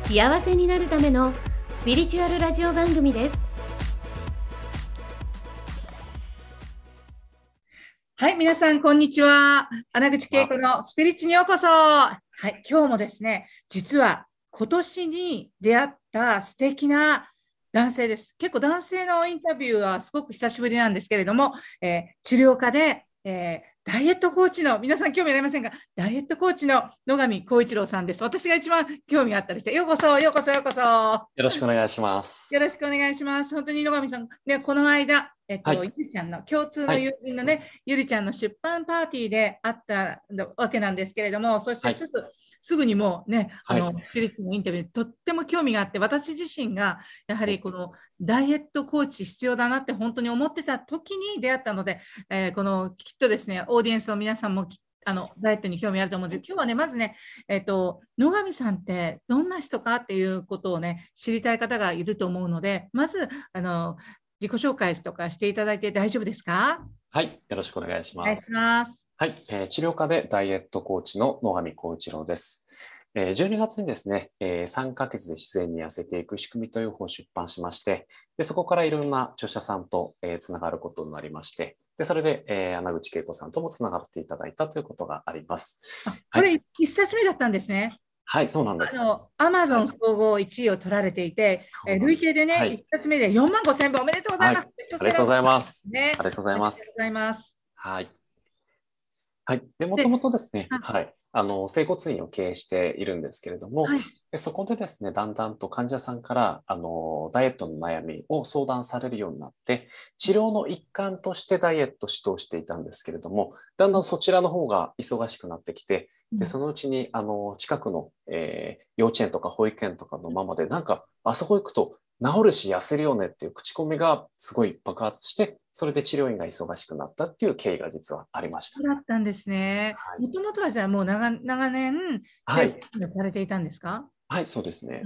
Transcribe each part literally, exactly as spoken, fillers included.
幸せになるためのスピリチュアルラジオ番組です。はい、皆さんこんにちは。穴口恵子のスピリッチにようこそ。はい、今日もですね、実は今年に出会った素敵な男性です。結構男性のインタビューはすごく久しぶりなんですけれども、えー、治療家で、えー、ダイエットコーチの、皆さん興味ありませんか？ダイエットコーチの野上浩一郎さんです。私が一番興味があったりして、ようこそようこそようこそ、よろしくお願いします。よろしくお願いします。本当に野上さん、ね、この間、えっとはい、ゆりちゃんの共通の友人のね、はい、ゆりちゃんの出版パーティーで会ったわけなんですけれども、そしてすぐ、はい、すぐにもうね、あの、はい、スピリッチのインタビューにとっても興味があって、私自身がやはりこのダイエットコーチ必要だなって本当に思ってた時に出会ったので、えー、このきっとですね、オーディエンスの皆さんもきあのダイエットに興味あると思うんですけど、今日はね、まずね、えーと、野上さんってどんな人かっていうことをね、知りたい方がいると思うので、まずあの自己紹介とかしていただいて大丈夫ですか？はい、よろしくお願いします。お願いします。はい、えー、治療家でダイエットコーチの野上浩一郎です。えー、じゅうにがつにですね、えー、さんかげつで自然に痩せていく仕組みという本を出版しまして、でそこからいろんな著者さんと、えー、つながることになりまして、でそれで、えー、穴口恵子さんともつながっていただいたということがあります。あ、これ、はい、一冊目だったんですね。はい、そうなんです。あの Amazon 総合いちいを取られていて、えー、累計でね、はい、いっさつめでよんまんごせんぶんおめでとうございます、はい、ありがとうございます、ね、ありがとうございます。はい、はい、でもともとですね、はいはい、あの整骨院を経営しているんですけれども、はい、でそこでですね、だんだんと患者さんからあのダイエットの悩みを相談されるようになって、治療の一環としてダイエット指導していたんですけれども、だんだんそちらの方が忙しくなってきて、でそのうちにあの近くの、えー、幼稚園とか保育園とかのママで、なんかあそこ行くと治るし痩せるよねっていう口コミがすごい爆発して、それで治療院が忙しくなったっていう経緯が実はありました。そうだったんですね。もともとはじゃあもう 長, 長年されていたんですか？はい、はい、そうですね。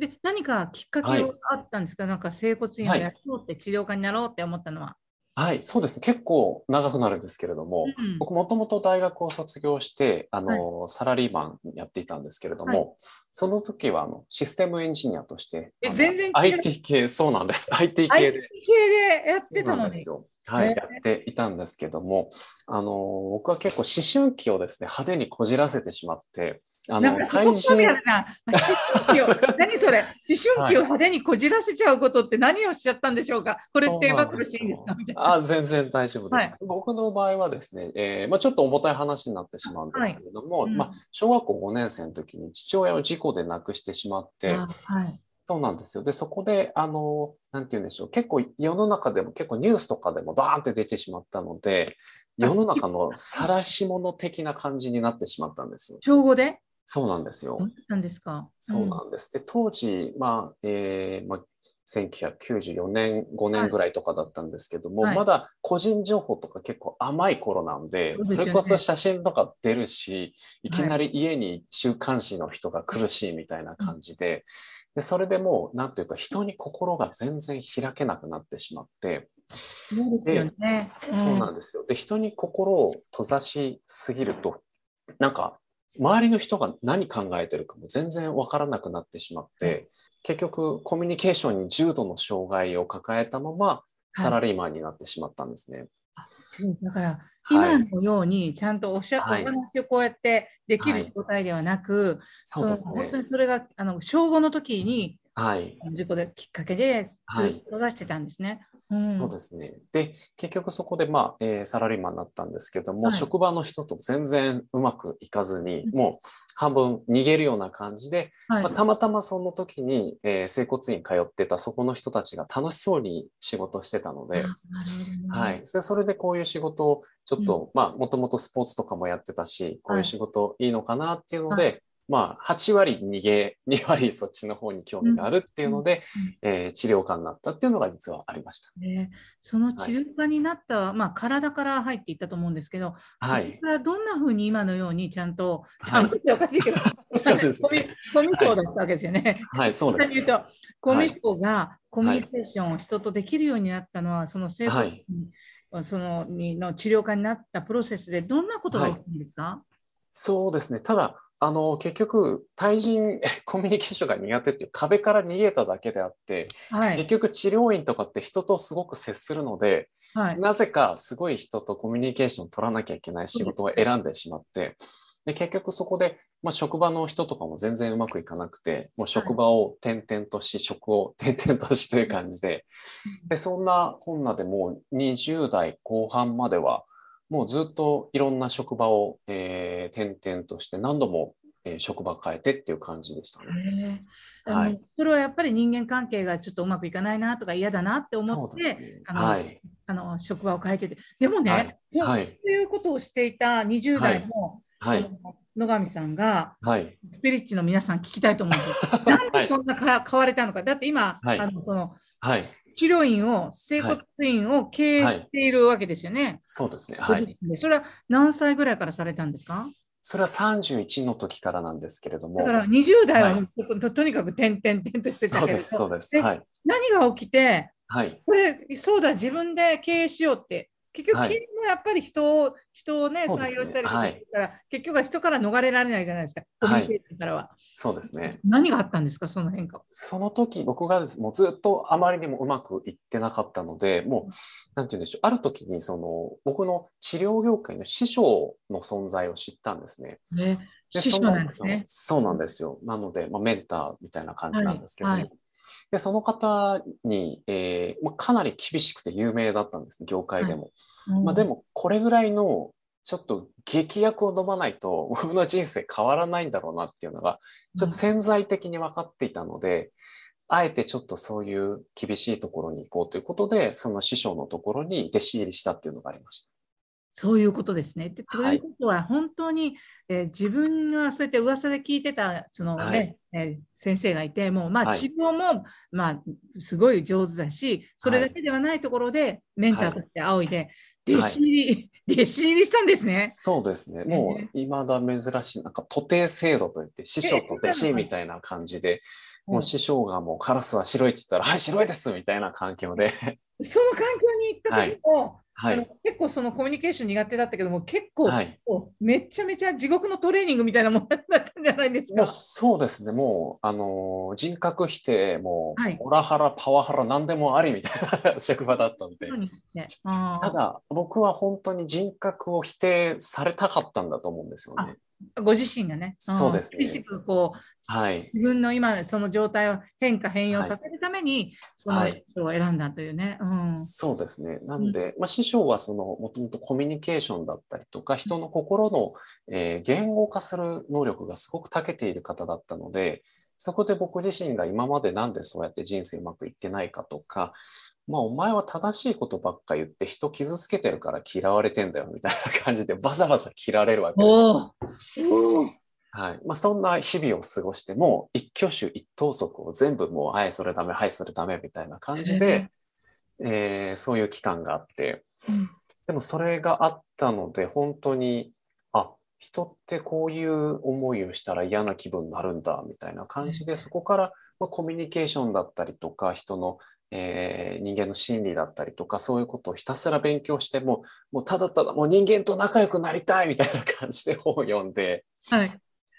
で何かきっかけがあったんですか？はい、なんか整骨院をやろうって、はい、治療家になろうって思ったのは。はい、そうですね。結構長くなるんですけれども、うん、僕もともと大学を卒業して、あの、はい、サラリーマンやっていたんですけれども、はい、その時はあのシステムエンジニアとして、え、全然違う。アイティー 系、そうなんです。アイティー 系で。アイティー 系でやってたのに。はい、えー、やっていたんですけども、あの僕は結構思春期をですね、派手にこじらせてしまって、あの体重な何それ、思春期を派手にこじらせちゃうことって何をしちゃったんでしょうか？はい、これってバクルシーンですかみたいな。あ、全然大丈夫です、はい、僕の場合はですね、えーまあ、ちょっと重たい話になってしまうんですけれども、はい、うん、まあ、小学校ごねんせいの時に父親を事故で亡くしてしまって、あ、はい、そうなんですよ。で、そこで、あの、なんて言うんでしょう。結構世の中でも、結構ニュースとかでもバーンって出てしまったので、世の中の晒し者的な感じになってしまったんですよ。標語で？そうなんですよ。なんですか？そうなんです。で、当時、まあ、えー、まあ、せんきゅうひゃくきゅうじゅうよねん、ごねんぐらいとかだったんですけども、はい、まだ個人情報とか結構甘い頃なんで、はい、それこそ写真とか出るし、いきなり家に週刊誌の人が来るし、みたいな感じで、はい、でそれでもうなんというか人に心が全然開けなくなってしまって、そうですよね。うん、そうなんですよ。で人に心を閉ざしすぎると、なんか周りの人が何考えてるかも全然わからなくなってしまって、うん、結局コミュニケーションに重度の障害を抱えたままサラリーマンになってしまったんですね。はい、だから今のようにちゃんとお話をこうやってできる状態ではなく、本当にそれがあの小ごの時に、はい、事故できっかけでずっと出してたんですね。はい、うん、そうですね。で結局そこで、まあえー、サラリーマンになったんですけども、はい、職場の人と全然うまくいかずに、もう半分逃げるような感じで、はい、まあ、たまたまその時に、えー、整骨院通ってたそこの人たちが楽しそうに仕事してたので、はいはい、でそれでこういう仕事をちょっと、うん、まあもともとスポーツとかもやってたし、こういう仕事いいのかなっていうので、はい、まあ、はち割逃げ、に割そっちの方に興味があるっていうので、うんうんえー、治療科になったっていうのが実はありました。ね、その治療科になった、はいまあ、体から入っていったと思うんですけど、はい、それからどんなふうに今のようにちゃんと、ちゃんとっておかしいけど、はい、そうですね、コミコだったわけですよね。はい、そうです、ね。コミコがコミュニケーションを人とできるようになったのは、はい、その生活そのの治療科になったプロセスでどんなことが起きるんですか？はい、そうですね。ただあの結局対人コミュニケーションが苦手っていう壁から逃げただけであって、はい、結局治療院とかって人とすごく接するので、はい、なぜかすごい人とコミュニケーション取らなきゃいけない仕事を選んでしまって、で結局そこで、まあ、職場の人とかも全然うまくいかなくて、もう職場を転々とし、はい、職を転々としという感じで、でそんなこんなでもうにじゅう代後半まではもうずっといろんな職場を、えー、転々として何度も、えー、職場変えてっていう感じでしたね。はい、それはやっぱり人間関係がちょっとうまくいかないなとか嫌だなって思って、ね、あの、はい、あの職場を変えてて、でもね、はい、そう、はい、そういうことをしていたにじゅう代も、はいはい、野上さんが、はい、スピリッチの皆さん聞きたいと思うんですよ。なんでそんなか変われたのか。だって今、はい、あのその、はい、治療院を整骨院を経営しているわけですよね。はい、そうですね、はい、それは何歳ぐらいからされたんですか？それはさんじゅういちの時からなんですけれども、だからにじゅう代は、はい、と, とにかく点々点としてたけど、そうですそうです、はい、何が起きて、はい、これそうだ自分で経営しようって結局経営もやっぱり人を、はい、人をね採用したりとか、はい、結局は人から逃れられないじゃないですか。はい、コミュニケーションからは。そうですね。何があったんですか、その変化。その時僕がです、もうずっとあまりにもうまくいってなかったので、もうなんて言うんでしょう。ある時にその僕の治療業界の師匠の存在を知ったんですね。ね、師匠なんですね。そうなんですよ。なので、まあ、メンターみたいな感じなんですけども。はいはい、でその方に、えーまあ、かなり厳しくて有名だったんです、業界でも。はい、うんまあ、でもこれぐらいのちょっと劇薬を飲まないと僕の人生変わらないんだろうなっていうのがちょっと潜在的に分かっていたので、うん、あえてちょっとそういう厳しいところに行こうということで、その師匠のところに弟子入りしたっていうのがありました。そういうことですね。でということは本当に、えー、自分がそうやって噂で聞いてたその、ねはいえー、先生がいて、もう、まあ、治療も、はいまあ、すごい上手だし、それだけではないところでメンターとして仰いで、はい、弟子入り、はい、弟子入りしたんですね。そうですね。もういまだ珍しいなんか徒弟制度といって師匠と弟子みたいな感じで、もう師匠がもうカラスは白いって言ったら、はい、白いですみたいな環境で。その環境に行った時も、はいはい、あの結構そのコミュニケーション苦手だったけども、結構、はい、めちゃめちゃ地獄のトレーニングみたいなものだったんじゃないですか。もうそうですね。もうあのー、人格否定も、はい、オラハラパワハラ何でもありみたいな職場だったので、ね、あただ僕は本当に人格を否定されたかったんだと思うんですよね。ご自身がね、そうですね。こう、はい、自分の今その状態を変化変容させるために、はい、その師匠を選んだというね、はいうん、そうですね。なんで、うんまあ、師匠はそのもともとコミュニケーションだったりとか人の心の、えー、言語化する能力がすごく長けている方だったので、そこで僕自身が今までなんでそうやって人生うまくいってないかとか、まあ、お前は正しいことばっか言って人傷つけてるから嫌われてんだよみたいな感じでバサバサ切られるわけですよ。はいまあ、そんな日々を過ごしても一挙手一投足を全部もうはいそれダメはいそれダメみたいな感じで、えーえー、そういう期間があって、うん、でもそれがあったので本当にあ人ってこういう思いをしたら嫌な気分になるんだみたいな感じで、うん、そこから、まあ、コミュニケーションだったりとか人のえー、人間の心理だったりとかそういうことをひたすら勉強してもう、もうただただもう人間と仲良くなりたいみたいな感じで本を読んで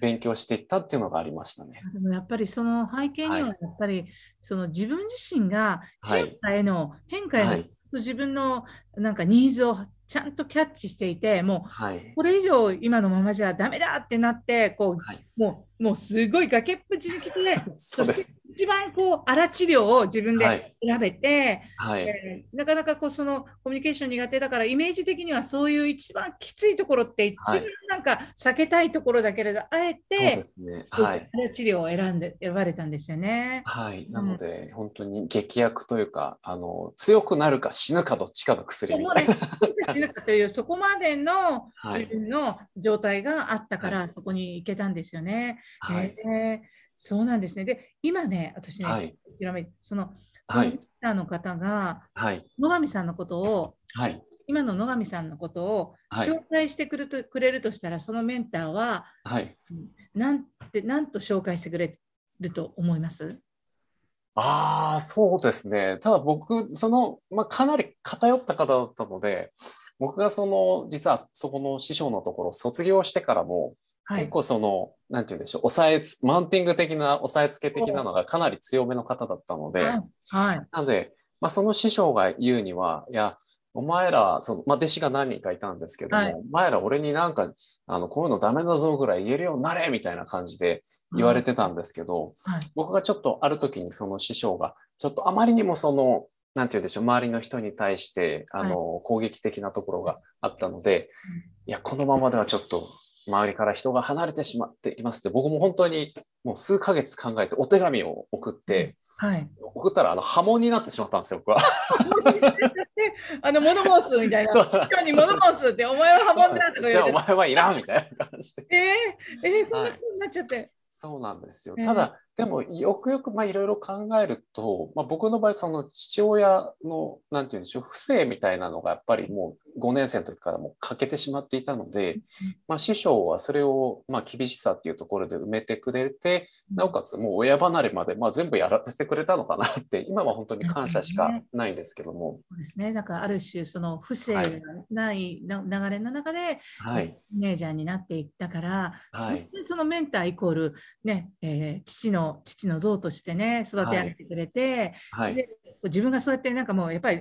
勉強していったっていうのがありましたね。はい、でもやっぱりその背景にはやっぱり、はい、その自分自身が変化への、はい、変化への、はい、自分のなんかニーズをちゃんとキャッチしていて、もうこれ以上今のままじゃダメだってなってこう、はい、もうもうすごい崖っぷちに来てそうです一番こう荒治療を自分で選べて、はいはい、えー、なかなかこうそのコミュニケーション苦手だから、イメージ的にはそういう一番きついところって一番なんか避けたいところだけれど、はい、あえて荒治療を選んで選ばれたんですよね。はい、うん、なので本当に劇薬というか、あの強くなるか死ぬかどっちかの薬みたいな、死ぬかというそこまでの自分の状態があったから、はい、そこに行けたんですよね。はい、えーそうなんですね。で、今ね、私ね、はい、そのそのの方が、はい、野上さんのことを、はい、今の野上さんのことを紹介してくると、はい、くれるとしたら、そのメンターは、はい、なんてなんと紹介してくれると思います？ああ、そうですね。ただ僕その、まあ、かなり偏った方だったので、僕がその実はそこの師匠のところ卒業してからも。結構その何て言うんでしょう、抑えつマウンティング的な抑えつけ的なのがかなり強めの方だったので、はいはい、なので、まあ、その師匠が言うには、いやお前らその、まあ、弟子が何人かいたんですけども、はい、お前ら俺になんかあのこういうのダメだぞぐらい言えるようになれみたいな感じで言われてたんですけど、うんはい、僕がちょっとある時にその師匠がちょっとあまりにもその。なんて言うんでしょう、周りの人に対してあの、はい、攻撃的なところがあったので、いやこのままではちょっと周りから人が離れてしまっていますって、僕も本当にもう数ヶ月考えてお手紙を送って、はい、送ったらあの波紋になってしまったんですよ、僕は。あのモノモースみたいな、確かにモノモースってお前は波紋だとか言われて、じゃあお前はいらんみたいな感じで。えー、えー、そんなことになっちゃって。はいそうなんですよ。ただ、えー、でもよくよくまあいろいろ考えると、まあ、僕の場合その父親のなんていうんでしょう不正みたいなのがやっぱりもうごねん生の時からもう欠けてしまっていたので、まあ、師匠はそれをまあ厳しさっていうところで埋めてくれて、なおかつもう親離れまでまあ全部やらせてくれたのかなって今は本当に感謝しかないんですけども。そうですね。だからある種その不正がない流れの中でマネージャーになっていったから、はい、そのメンターイコールねえー、父の父の像としてね育て上げてくれて、はいはい、で自分がそうやってなんかもうやっぱり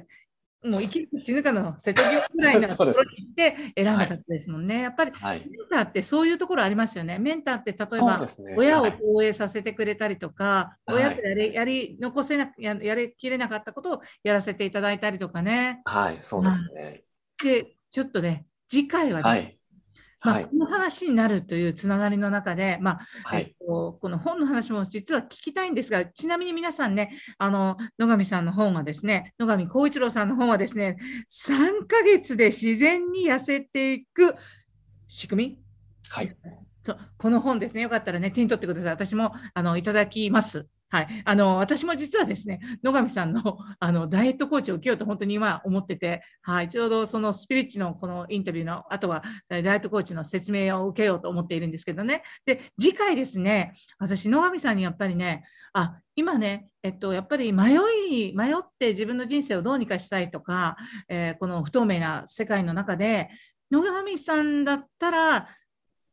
もう生きるか死ぬかの瀬戸際ぐらいのところに行って選んだ方ですもんね、はい、やっぱりメンターってそういうところありますよね。メンターって例えば親を投影させてくれたりとか、はい、親とやり、やり残せなやりきれなかったことをやらせていただいたりとかね。はいそうですね。でちょっとね次回はですね、はいまあはい、この話になるというつながりの中で、まあはいえっと、この本の話も実は聞きたいんですが、ちなみに皆さんね、あの野上さんの本はですね、野上浩一郎さんの本はですね、さんかげつで自然に痩せていく仕組み、はい、そうこの本ですね、よかったらね手に取ってください。私もあのいただきます。はい、あの私も実はですね野上さん の, あのダイエットコーチを受けようと本当に今思ってて、はい、ちょうどそのスピリッチのこのインタビューの後はダイエットコーチの説明を受けようと思っているんですけどね。で次回ですね私野上さんにやっぱりねあ今ね、えっと、やっぱり迷い迷って自分の人生をどうにかしたいとか、えー、この不透明な世界の中で野上さんだったら、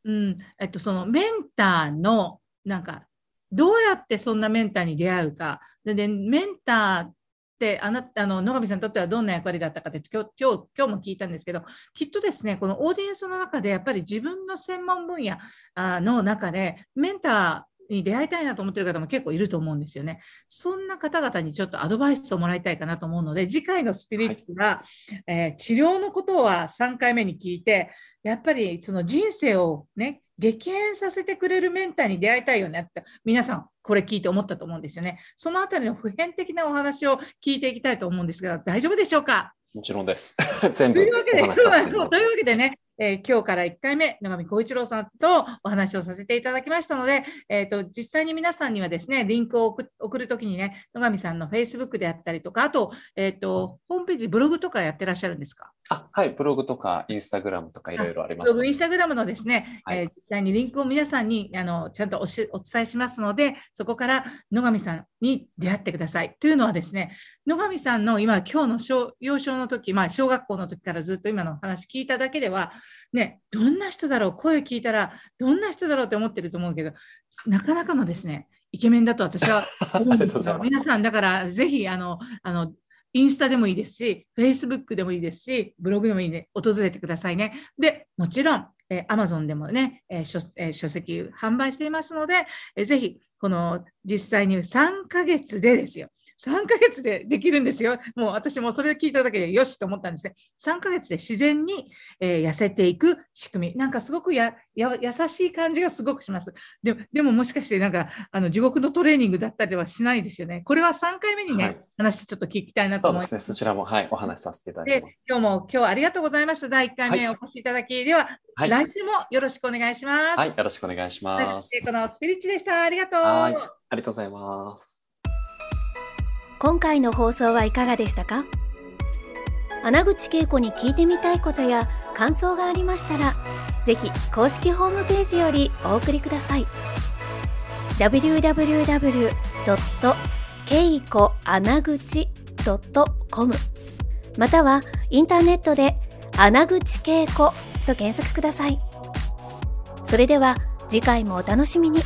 うんえっと、そのメンターのなんかどうやってそんなメンターに出会うかで、でメンターってあなあの野上さんにとってはどんな役割だったかって今日、今日、今日も聞いたんですけど、きっとですねこのオーディエンスの中でやっぱり自分の専門分野の中でメンターに出会いたいなと思っている方も結構いると思うんですよね。そんな方々にちょっとアドバイスをもらいたいかなと思うので、次回のスピリッツは、はいえー、治療のことはさんかいめに聞いて、やっぱりその人生をね激変させてくれるメンターに出会いたいよねって皆さんこれ聞いて思ったと思うんですよね。そのあたりの普遍的なお話を聞いていきたいと思うんですが大丈夫でしょうか？もちろんです全部というわけで、そう、というわけでね、えー、今日からいっかいめ野上浩一郎さんとお話をさせていただきましたので、えー、と実際に皆さんにはですねリンクを 送, 送るときにね野上さんの Facebook であったりとかあ と,、えー、とホームページブログとかやってらっしゃるんですか？あはい、ブログとかインスタグラムとかいろいろあります、ね、ブログインスタグラムのですね、はいえー、実際にリンクを皆さんにあのちゃんと お, しお伝えしますので、そこから野上さんに出会ってください。というのはですね野上さんの今今日の小幼少の時、まあ、小学校の時からずっと今の話聞いただけではね、どんな人だろう声聞いたらどんな人だろうって思ってると思うけどなかなかのですねイケメンだと私は思うんですが皆さんだからぜひあのあのインスタでもいいですしフェイスブックでもいいですしブログでもいいね訪れてくださいね。でもちろんえー、Amazon でもね、えー 書, えー、書籍販売していますので、えー、ぜひこの実際にさんかげつでですよ、さんかげつでできるんですよ。もう私もそれを聞いただけでよしと思ったんですね。さんかげつで自然に、えー、痩せていく仕組み、なんかすごくやや優しい感じがすごくします。でも、でももしかしてなんかあの地獄のトレーニングだったりはしないですよね。これはさんかいめにね、はい、話ちょっと聞きたいなと思います。そうですね、そちらも、はい、お話しさせていただきます。今日も今日ありがとうございました。だいいっかいめお越しいただき、はい、では、はい、来週もよろしくお願いします。はい、よろしくお願いします。このスピリッチでした。ありがとう。はい、ありがとうございます。今回の放送はいかがでしたか？穴口恵子に聞いてみたいことや感想がありましたら、ぜひ公式ホームページよりお送りください。ダブリューダブリューダブリュードットケイコアナグチドットコム またはインターネットで穴口恵子と検索ください。それでは次回もお楽しみに。